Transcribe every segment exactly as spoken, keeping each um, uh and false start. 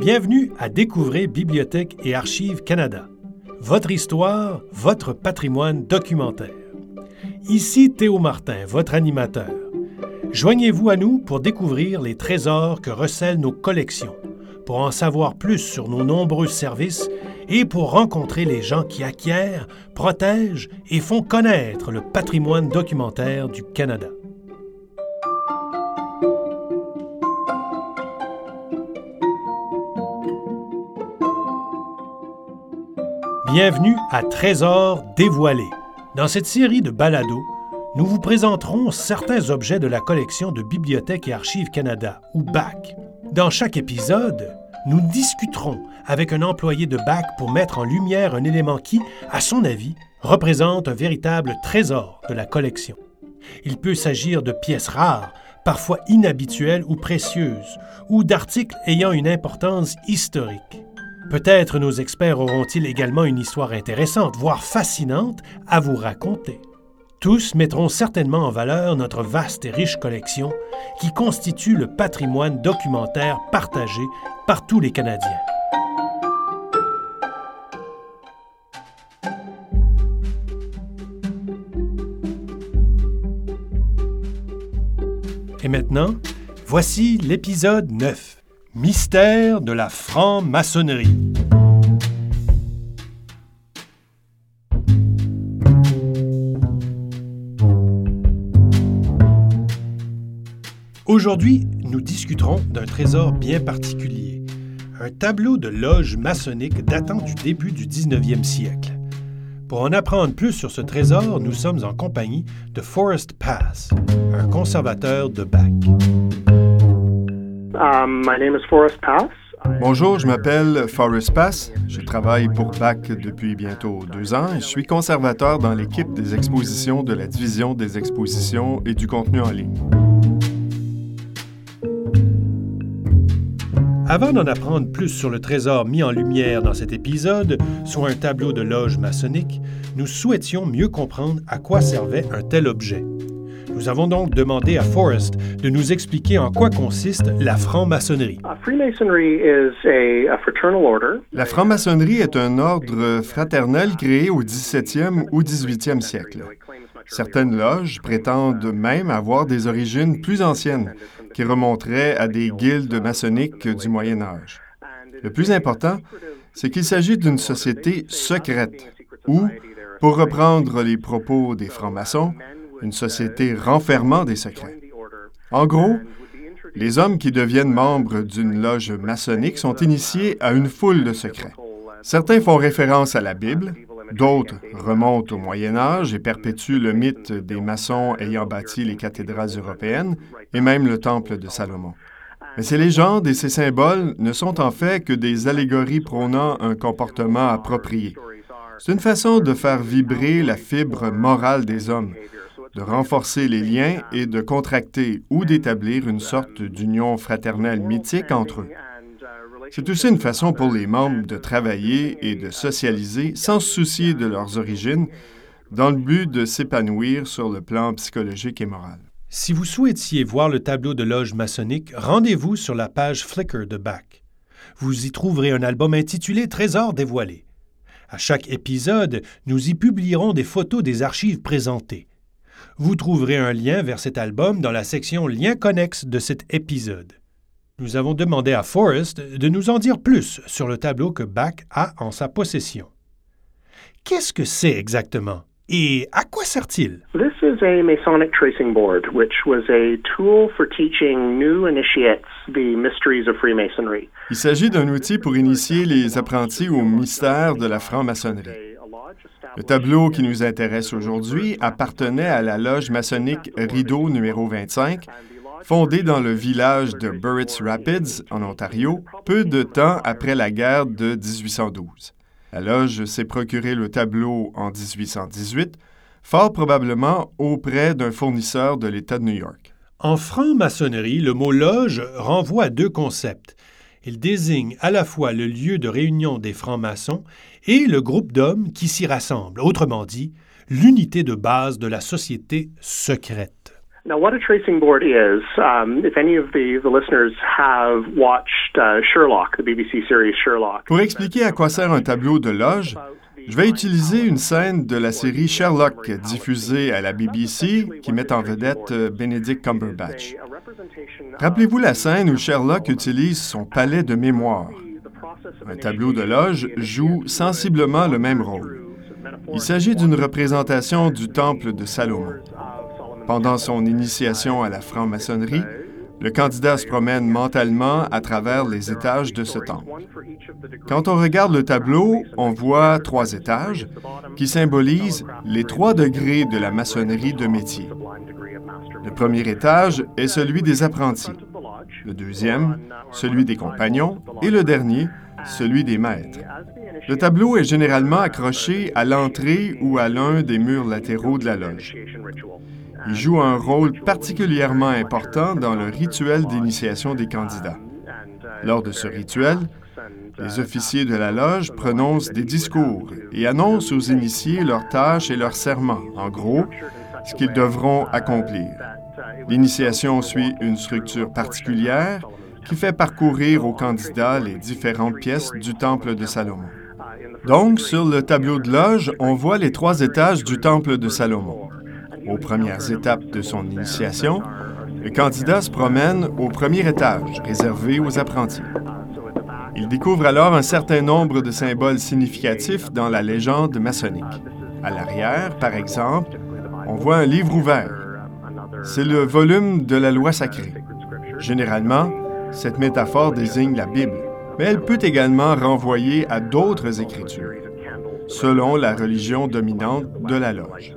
Bienvenue à Découvrez Bibliothèque et Archives Canada. Votre histoire, votre patrimoine documentaire. Ici Théo Martin, votre animateur. Joignez-vous à nous pour découvrir les trésors que recèlent nos collections, pour en savoir plus sur nos nombreux services et pour rencontrer les gens qui acquièrent, protègent et font connaître le patrimoine documentaire du Canada. Bienvenue à Trésors dévoilés. Dans cette série de balados, nous vous présenterons certains objets de la collection de Bibliothèque et Archives Canada, ou B A C. Dans chaque épisode, nous discuterons avec un employé de B A C pour mettre en lumière un élément qui, à son avis, représente un véritable trésor de la collection. Il peut s'agir de pièces rares, parfois inhabituelles ou précieuses, ou d'articles ayant une importance historique. Peut-être nos experts auront-ils également une histoire intéressante, voire fascinante, à vous raconter. Tous mettront certainement en valeur notre vaste et riche collection qui constitue le patrimoine documentaire partagé par tous les Canadiens. Et maintenant, voici l'épisode neuf. Mystère de la franc-maçonnerie. Aujourd'hui, nous discuterons d'un trésor bien particulier, un tableau de loge maçonnique datant du début du dix-neuvième siècle. Pour en apprendre plus sur ce trésor, nous sommes en compagnie de Forrest Pass, un conservateur de B A C. Um, my name is Forrest Pass. Bonjour, je m'appelle Forrest Pass. Je travaille pour B A C depuis bientôt deux ans et je suis conservateur dans l'équipe des expositions de la division des expositions et du contenu en ligne. Avant d'en apprendre plus sur le trésor mis en lumière dans cet épisode, soit un tableau de loge maçonnique, nous souhaitions mieux comprendre à quoi servait un tel objet. Nous avons donc demandé à Forrest de nous expliquer en quoi consiste la franc-maçonnerie. La franc-maçonnerie est un ordre fraternel créé au dix-septième ou dix-huitième siècle. Certaines loges prétendent même avoir des origines plus anciennes, qui remonteraient à des guildes maçonniques du Moyen Âge. Le plus important, c'est qu'il s'agit d'une société secrète, où, pour reprendre les propos des francs-maçons, une société renfermant des secrets. En gros, les hommes qui deviennent membres d'une loge maçonnique sont initiés à une foule de secrets. Certains font référence à la Bible, d'autres remontent au Moyen Âge et perpétuent le mythe des maçons ayant bâti les cathédrales européennes et même le Temple de Salomon. Mais ces légendes et ces symboles ne sont en fait que des allégories prônant un comportement approprié. C'est une façon de faire vibrer la fibre morale des hommes, de renforcer les liens et de contracter ou d'établir une sorte d'union fraternelle mythique entre eux. C'est aussi une façon pour les membres de travailler et de socialiser sans se soucier de leurs origines, dans le but de s'épanouir sur le plan psychologique et moral. Si vous souhaitiez voir le tableau de loge maçonnique, rendez-vous sur la page Flickr de B A C. Vous y trouverez un album intitulé « Trésors dévoilés ». À chaque épisode, nous y publierons des photos des archives présentées. Vous trouverez un lien vers cet album dans la section « Liens connexes » de cet épisode. Nous avons demandé à Forrest de nous en dire plus sur le tableau que B A C a en sa possession. Qu'est-ce que c'est exactement et à quoi sert-il? Il s'agit d'un outil pour initier les apprentis au mystère de la franc-maçonnerie. Le tableau qui nous intéresse aujourd'hui appartenait à la loge maçonnique Rideau numéro vingt-cinq, fondée dans le village de Burritt's Rapids, en Ontario, peu de temps après la guerre de dix-huit cent douze. La loge s'est procuré le tableau en dix-huit cent dix-huit, fort probablement auprès d'un fournisseur de l'État de New York. En franc-maçonnerie, le mot « loge » renvoie à deux concepts. Il désigne à la fois le lieu de réunion des francs-maçons et le groupe d'hommes qui s'y rassemblent, autrement dit, l'unité de base de la société secrète. Now, what a tracing board is, um, if any of the, the listeners have watched watched uh, Sherlock, the B B C series Sherlock. Pour expliquer à quoi sert un tableau de loge, je vais utiliser une scène de la série Sherlock diffusée à la B B C qui met en vedette Benedict Cumberbatch. Rappelez-vous la scène où Sherlock utilise son palais de mémoire. Un tableau de loge joue sensiblement le même rôle. Il s'agit d'une représentation du Temple de Salomon. Pendant son initiation à la franc-maçonnerie, le candidat se promène mentalement à travers les étages de ce temple. Quand on regarde le tableau, on voit trois étages qui symbolisent les trois degrés de la maçonnerie de métier. Le premier étage est celui des apprentis, le deuxième, celui des compagnons, et le dernier, celui des maîtres. Le tableau est généralement accroché à l'entrée ou à l'un des murs latéraux de la loge. Il joue un rôle particulièrement important dans le rituel d'initiation des candidats. Lors de ce rituel, les officiers de la loge prononcent des discours et annoncent aux initiés leurs tâches et leurs serments, en gros, ce qu'ils devront accomplir. L'initiation suit une structure particulière qui fait parcourir aux candidats les différentes pièces du Temple de Salomon. Donc, sur le tableau de loge, on voit les trois étages du Temple de Salomon. Aux premières étapes de son initiation, le candidat se promène au premier étage, réservé aux apprentis. Il découvre alors un certain nombre de symboles significatifs dans la légende maçonnique. À l'arrière, par exemple, on voit un livre ouvert. C'est le volume de la loi sacrée. Généralement, cette métaphore désigne la Bible, mais elle peut également renvoyer à d'autres écritures, selon la religion dominante de la loge.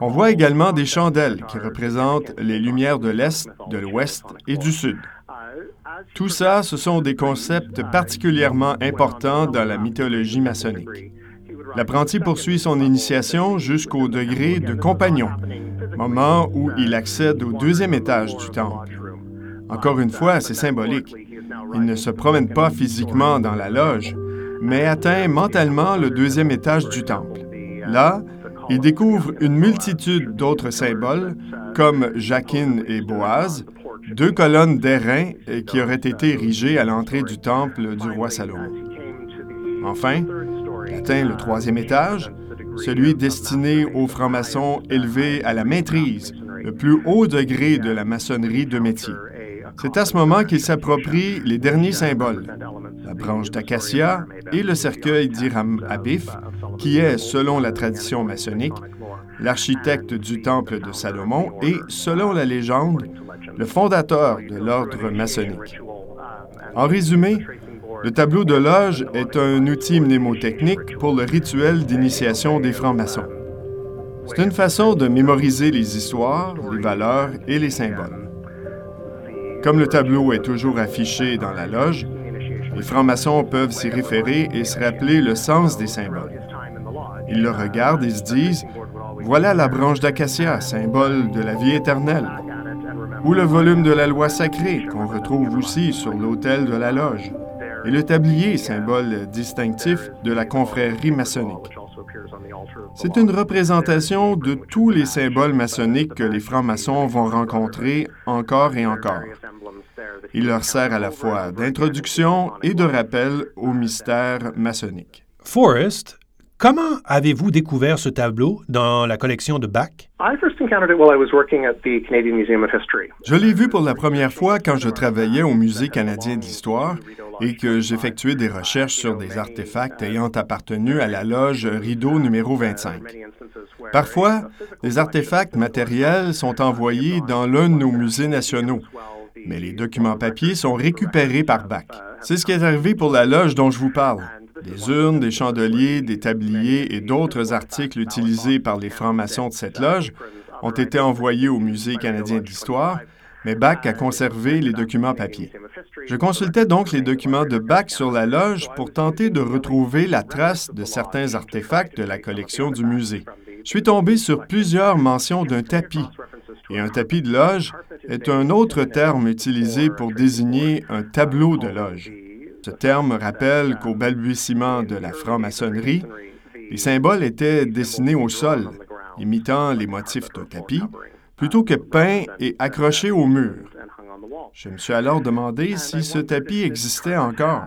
On voit également des chandelles qui représentent les lumières de l'Est, de l'Ouest et du Sud. Tout ça, ce sont des concepts particulièrement importants dans la mythologie maçonnique. L'apprenti poursuit son initiation jusqu'au degré de compagnon, moment où il accède au deuxième étage du temple. Encore une fois, c'est symbolique. Il ne se promène pas physiquement dans la loge, mais atteint mentalement le deuxième étage du temple. Là, il découvre une multitude d'autres symboles, comme Jachin et Boaz, deux colonnes d'airain qui auraient été érigées à l'entrée du temple du roi Salomon. Enfin, il atteint le troisième étage, celui destiné aux francs-maçons élevés à la maîtrise, le plus haut degré de la maçonnerie de métier. C'est à ce moment qu'il s'approprie les derniers symboles, la branche d'acacia et le cercueil d'Hiram Abif, qui est, selon la tradition maçonnique, l'architecte du Temple de Salomon et, selon la légende, le fondateur de l'ordre maçonnique. En résumé, le tableau de loge est un outil mnémotechnique pour le rituel d'initiation des francs-maçons. C'est une façon de mémoriser les histoires, les valeurs et les symboles. Comme le tableau est toujours affiché dans la loge, les francs-maçons peuvent s'y référer et se rappeler le sens des symboles. Ils le regardent et se disent « Voilà la branche d'acacia, symbole de la vie éternelle », ou le volume de la loi sacrée, qu'on retrouve aussi sur l'autel de la loge, et le tablier, symbole distinctif de la confrérie maçonnique. C'est une représentation de tous les symboles maçonniques que les francs-maçons vont rencontrer encore et encore. Il leur sert à la fois d'introduction et de rappel au mystère maçonnique. Forrest, comment avez-vous découvert ce tableau dans la collection de Bach? Je l'ai vu pour la première fois quand je travaillais au Musée canadien de l'Histoire et que j'effectuais des recherches sur des artefacts ayant appartenu à la loge Rideau numéro vingt-cinq. Parfois, des artefacts matériels sont envoyés dans l'un de nos musées nationaux, mais les documents papier sont récupérés par Bach. C'est ce qui est arrivé pour la loge dont je vous parle. Des urnes, des chandeliers, des tabliers et d'autres articles utilisés par les francs-maçons de cette loge ont été envoyés au Musée canadien de l'Histoire, mais Bach a conservé les documents papier. Je consultais donc les documents de Bach sur la loge pour tenter de retrouver la trace de certains artefacts de la collection du musée. Je suis tombé sur plusieurs mentions d'un tapis, et un tapis de loge est un autre terme utilisé pour désigner un tableau de loge. Ce terme rappelle qu'au balbutiement de la franc-maçonnerie, les symboles étaient dessinés au sol, imitant les motifs d'un tapis, plutôt que peints et accrochés au mur. Je me suis alors demandé si ce tapis existait encore.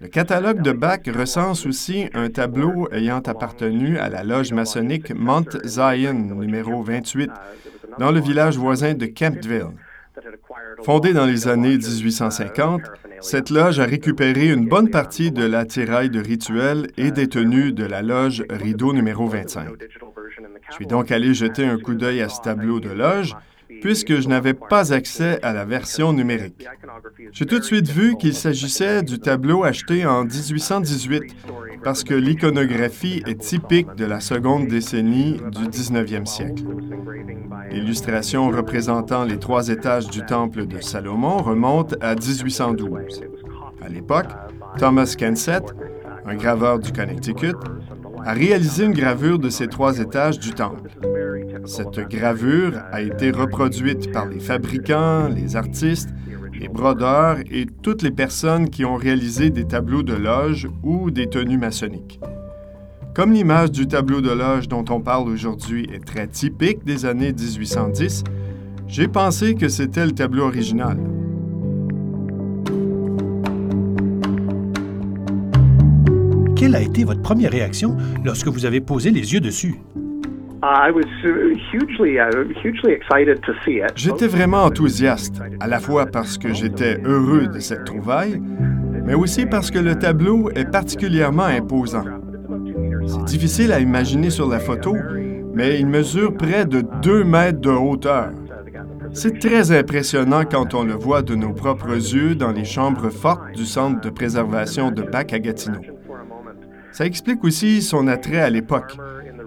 Le catalogue de Bach recense aussi un tableau ayant appartenu à la loge maçonnique Mount Zion, numéro vingt-huit, dans le village voisin de Kemptville. Fondée dans les années dix-huit cent cinquante, cette loge a récupéré une bonne partie de l'attirail de rituel et des tenues de la loge Rideau numéro vingt-cinq. Je suis donc allé jeter un coup d'œil à ce tableau de loge, puisque je n'avais pas accès à la version numérique. J'ai tout de suite vu qu'il s'agissait du tableau acheté en dix-huit cent dix-huit, parce que l'iconographie est typique de la seconde décennie du dix-neuvième siècle. L'illustration représentant les trois étages du Temple de Salomon remonte à dix-huit cent douze. À l'époque, Thomas Kensett, un graveur du Connecticut, a réalisé une gravure de ces trois étages du temple. Cette gravure a été reproduite par les fabricants, les artistes, les brodeurs et toutes les personnes qui ont réalisé des tableaux de loge ou des tenues maçonniques. Comme l'image du tableau de loge dont on parle aujourd'hui est très typique des années dix-huit cent dix, j'ai pensé que c'était le tableau original. Quelle a été votre première réaction lorsque vous avez posé les yeux dessus? J'étais vraiment enthousiaste, à la fois parce que j'étais heureux de cette trouvaille, mais aussi parce que le tableau est particulièrement imposant. C'est difficile à imaginer sur la photo, mais il mesure près de deux mètres de hauteur. C'est très impressionnant quand on le voit de nos propres yeux dans les chambres fortes du Centre de préservation de Bach à Gatineau. Ça explique aussi son attrait à l'époque.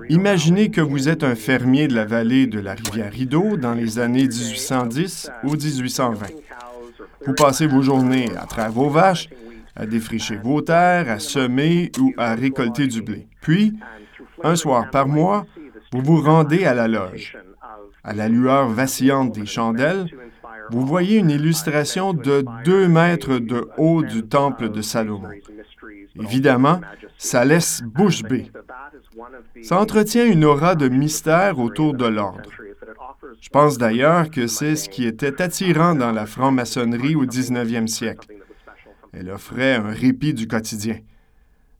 Imaginez que vous êtes un fermier de la vallée de la rivière Rideau dans les années dix-huit cent dix ou dix-huit cent vingt. Vous passez vos journées à traire vos vaches, à défricher vos terres, à semer ou à récolter du blé. Puis, un soir par mois, vous vous rendez à la loge. À la lueur vacillante des chandelles, vous voyez une illustration de deux mètres de haut du temple de Salomon. Évidemment, ça laisse bouche bée. Ça entretient une aura de mystère autour de l'ordre. Je pense d'ailleurs que c'est ce qui était attirant dans la franc-maçonnerie au dix-neuvième siècle. Elle offrait un répit du quotidien.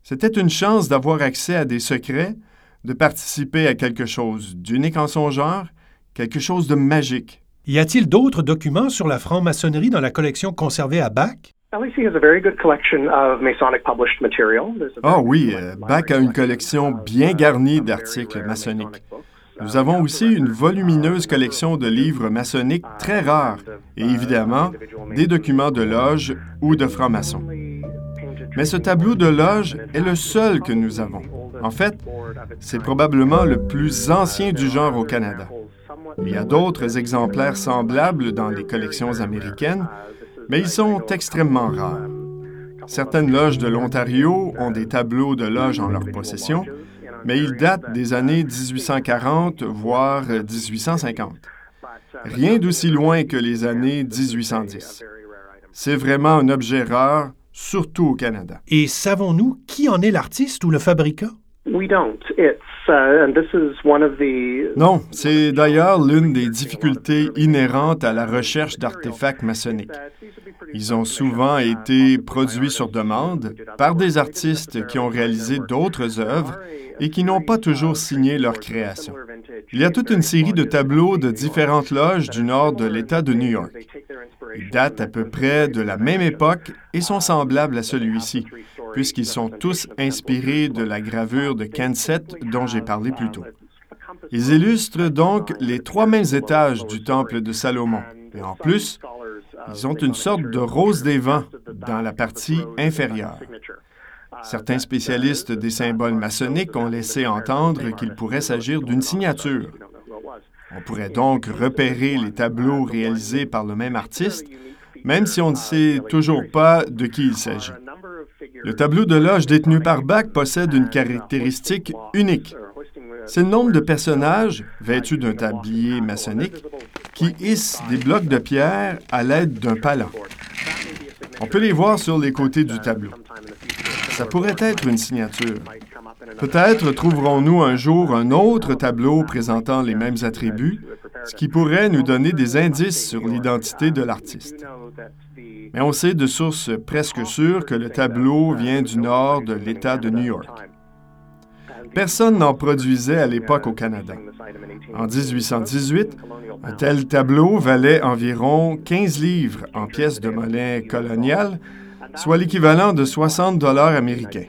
C'était une chance d'avoir accès à des secrets, de participer à quelque chose d'unique en son genre, quelque chose de magique. Y a-t-il d'autres documents sur la franc-maçonnerie dans la collection conservée à Bach? Ah oui, Bach a une collection bien garnie d'articles maçonniques. Nous avons aussi une volumineuse collection de livres maçonniques très rares et évidemment des documents de loge ou de francs-maçons. Mais ce tableau de loge est le seul que nous avons. En fait, c'est probablement le plus ancien du genre au Canada. Il y a d'autres exemplaires semblables dans les collections américaines, mais ils sont extrêmement rares. Certaines loges de l'Ontario ont des tableaux de loges en leur possession, mais ils datent des années dix-huit cent quarante, voire dix-huit cent cinquante. Rien d'aussi loin que les années dix-huit cent dix. C'est vraiment un objet rare, surtout au Canada. Et savons-nous qui en est l'artiste ou le fabricant? Non, c'est d'ailleurs l'une des difficultés inhérentes à la recherche d'artefacts maçonniques. Ils ont souvent été produits sur demande par des artistes qui ont réalisé d'autres œuvres et qui n'ont pas toujours signé leur création. Il y a toute une série de tableaux de différentes loges du nord de l'État de New York. Ils datent à peu près de la même époque et sont semblables à celui-ci, puisqu'ils sont tous inspirés de la gravure de Kensett dont j'ai parlé plus tôt. Ils illustrent donc les trois mêmes étages du Temple de Salomon. Et en plus, ils ont une sorte de rose des vents dans la partie inférieure. Certains spécialistes des symboles maçonniques ont laissé entendre qu'il pourrait s'agir d'une signature. On pourrait donc repérer les tableaux réalisés par le même artiste, même si on ne sait toujours pas de qui il s'agit. Le tableau de loge détenu par Bach possède une caractéristique unique. C'est le nombre de personnages, vêtus d'un tablier maçonnique, qui hissent des blocs de pierre à l'aide d'un palan. On peut les voir sur les côtés du tableau. Ça pourrait être une signature. Peut-être trouverons-nous un jour un autre tableau présentant les mêmes attributs, ce qui pourrait nous donner des indices sur l'identité de l'artiste. Mais on sait de sources presque sûres que le tableau vient du nord de l'État de New York. Personne n'en produisait à l'époque au Canada. En mille huit cent dix-huit, un tel tableau valait environ quinze livres en pièces de monnaie coloniale, soit l'équivalent de soixante dollars américains.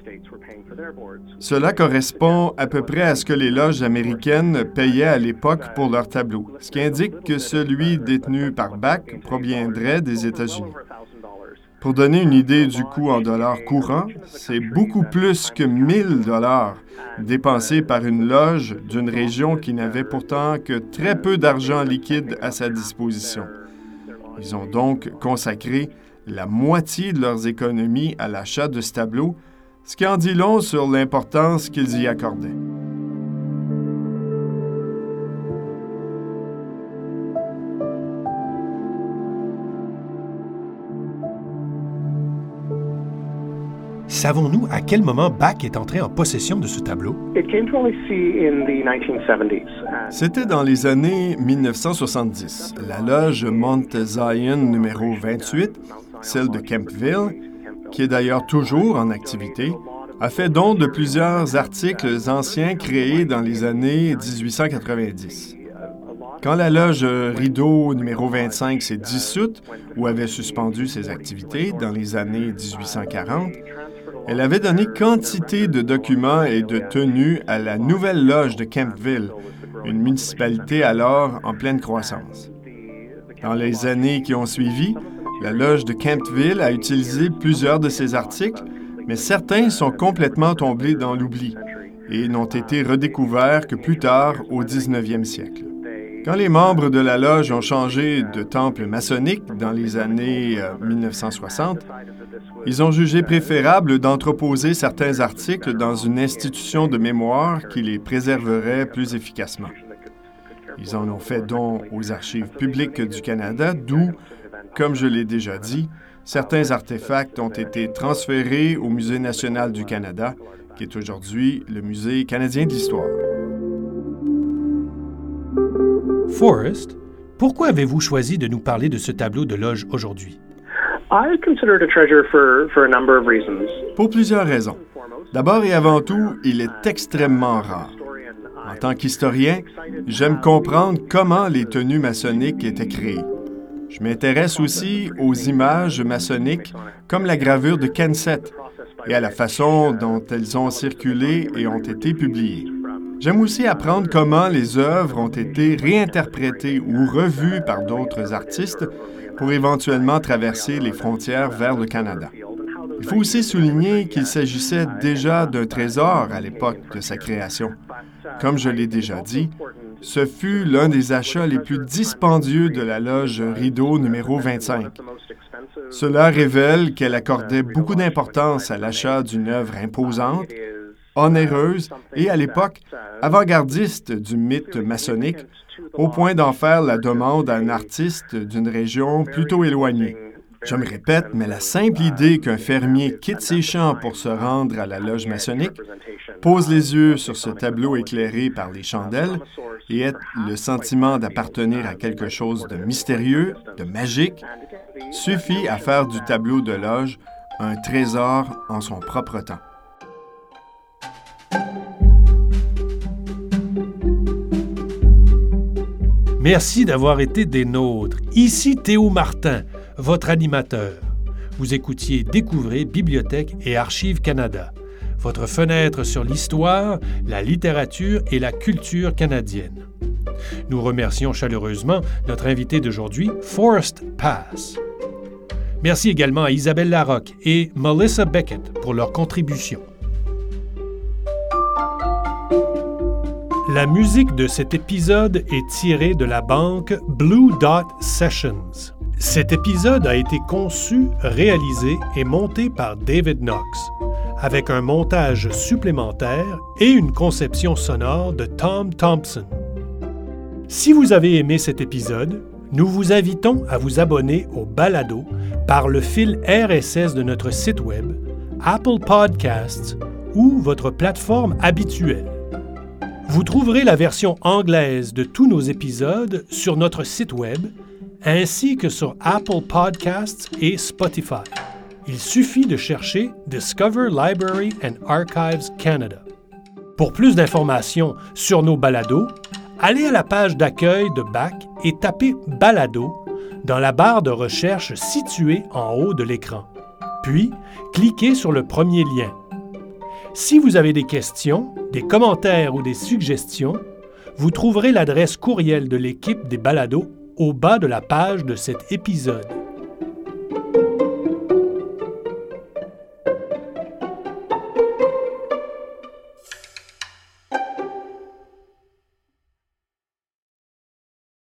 Cela correspond à peu près à ce que les loges américaines payaient à l'époque pour leurs tableaux, ce qui indique que celui détenu par Bach proviendrait des États-Unis. Pour donner une idée du coût en dollars courants, c'est beaucoup plus que mille dollars dépensés par une loge d'une région qui n'avait pourtant que très peu d'argent liquide à sa disposition. Ils ont donc consacré la moitié de leurs économies à l'achat de ce tableau, ce qui en dit long sur l'importance qu'ils y accordaient. Savons-nous à quel moment Bach est entré en possession de ce tableau? C'était dans les années mille neuf cent soixante-dix. La loge Mount Zion numéro vingt-huit, celle de Kemptville, qui est d'ailleurs toujours en activité, a fait don de plusieurs articles anciens créés dans les années dix-huit cent quatre-vingt-dix. Quand la loge Rideau numéro vingt-cinq s'est dissoute ou avait suspendu ses activités dans les années dix-huit cent quarante, elle avait donné quantité de documents et de tenues à la nouvelle loge de Kemptville, une municipalité alors en pleine croissance. Dans les années qui ont suivi, la loge de Kemptville a utilisé plusieurs de ses articles, mais certains sont complètement tombés dans l'oubli et n'ont été redécouverts que plus tard au dix-neuvième siècle. Quand les membres de la loge ont changé de temple maçonnique dans les années mille neuf cent soixante, ils ont jugé préférable d'entreposer certains articles dans une institution de mémoire qui les préserverait plus efficacement. Ils en ont fait don aux Archives publiques du Canada, d'où, comme je l'ai déjà dit, certains artefacts ont été transférés au Musée national du Canada, qui est aujourd'hui le Musée canadien de l'Histoire. Forrest, pourquoi avez-vous choisi de nous parler de ce tableau de loge aujourd'hui? Pour plusieurs raisons. D'abord et avant tout, il est extrêmement rare. En tant qu'historien, j'aime comprendre comment les tenues maçonniques étaient créées. Je m'intéresse aussi aux images maçonniques, comme la gravure de Kensett, et à la façon dont elles ont circulé et ont été publiées. J'aime aussi apprendre comment les œuvres ont été réinterprétées ou revues par d'autres artistes pour éventuellement traverser les frontières vers le Canada. Il faut aussi souligner qu'il s'agissait déjà d'un trésor à l'époque de sa création. Comme je l'ai déjà dit, ce fut l'un des achats les plus dispendieux de la loge Rideau numéro vingt-cinq. Cela révèle qu'elle accordait beaucoup d'importance à l'achat d'une œuvre imposante, onéreuse et, à l'époque, avant-gardiste du mythe maçonnique, au point d'en faire la demande à un artiste d'une région plutôt éloignée. Je me répète, mais la simple idée qu'un fermier quitte ses champs pour se rendre à la loge maçonnique pose les yeux sur ce tableau éclairé par les chandelles et a le sentiment d'appartenir à quelque chose de mystérieux, de magique, suffit à faire du tableau de loge un trésor en son propre temps. Merci d'avoir été des nôtres. Ici Théo Martin, votre animateur. Vous écoutiez Découvrez Bibliothèque et Archives Canada, votre fenêtre sur l'histoire, la littérature et la culture canadienne. Nous remercions chaleureusement notre invité d'aujourd'hui, Forrest Pass. Merci également à Isabelle Larocque et Melissa Beckett pour leur contribution. La musique de cet épisode est tirée de la banque Blue Dot Sessions. Cet épisode a été conçu, réalisé et monté par David Knox, avec un montage supplémentaire et une conception sonore de Tom Thompson. Si vous avez aimé cet épisode, nous vous invitons à vous abonner au balado par le fil R S S de notre site web, Apple Podcasts ou votre plateforme habituelle. Vous trouverez la version anglaise de tous nos épisodes sur notre site web, ainsi que sur Apple Podcasts et Spotify. Il suffit de chercher Discover Library and Archives Canada. Pour plus d'informations sur nos balados, allez à la page d'accueil de B A C et tapez « Balado » dans la barre de recherche située en haut de l'écran. Puis, cliquez sur le premier lien. Si vous avez des questions, des commentaires ou des suggestions, vous trouverez l'adresse courriel de l'équipe des balados au bas de la page de cet épisode.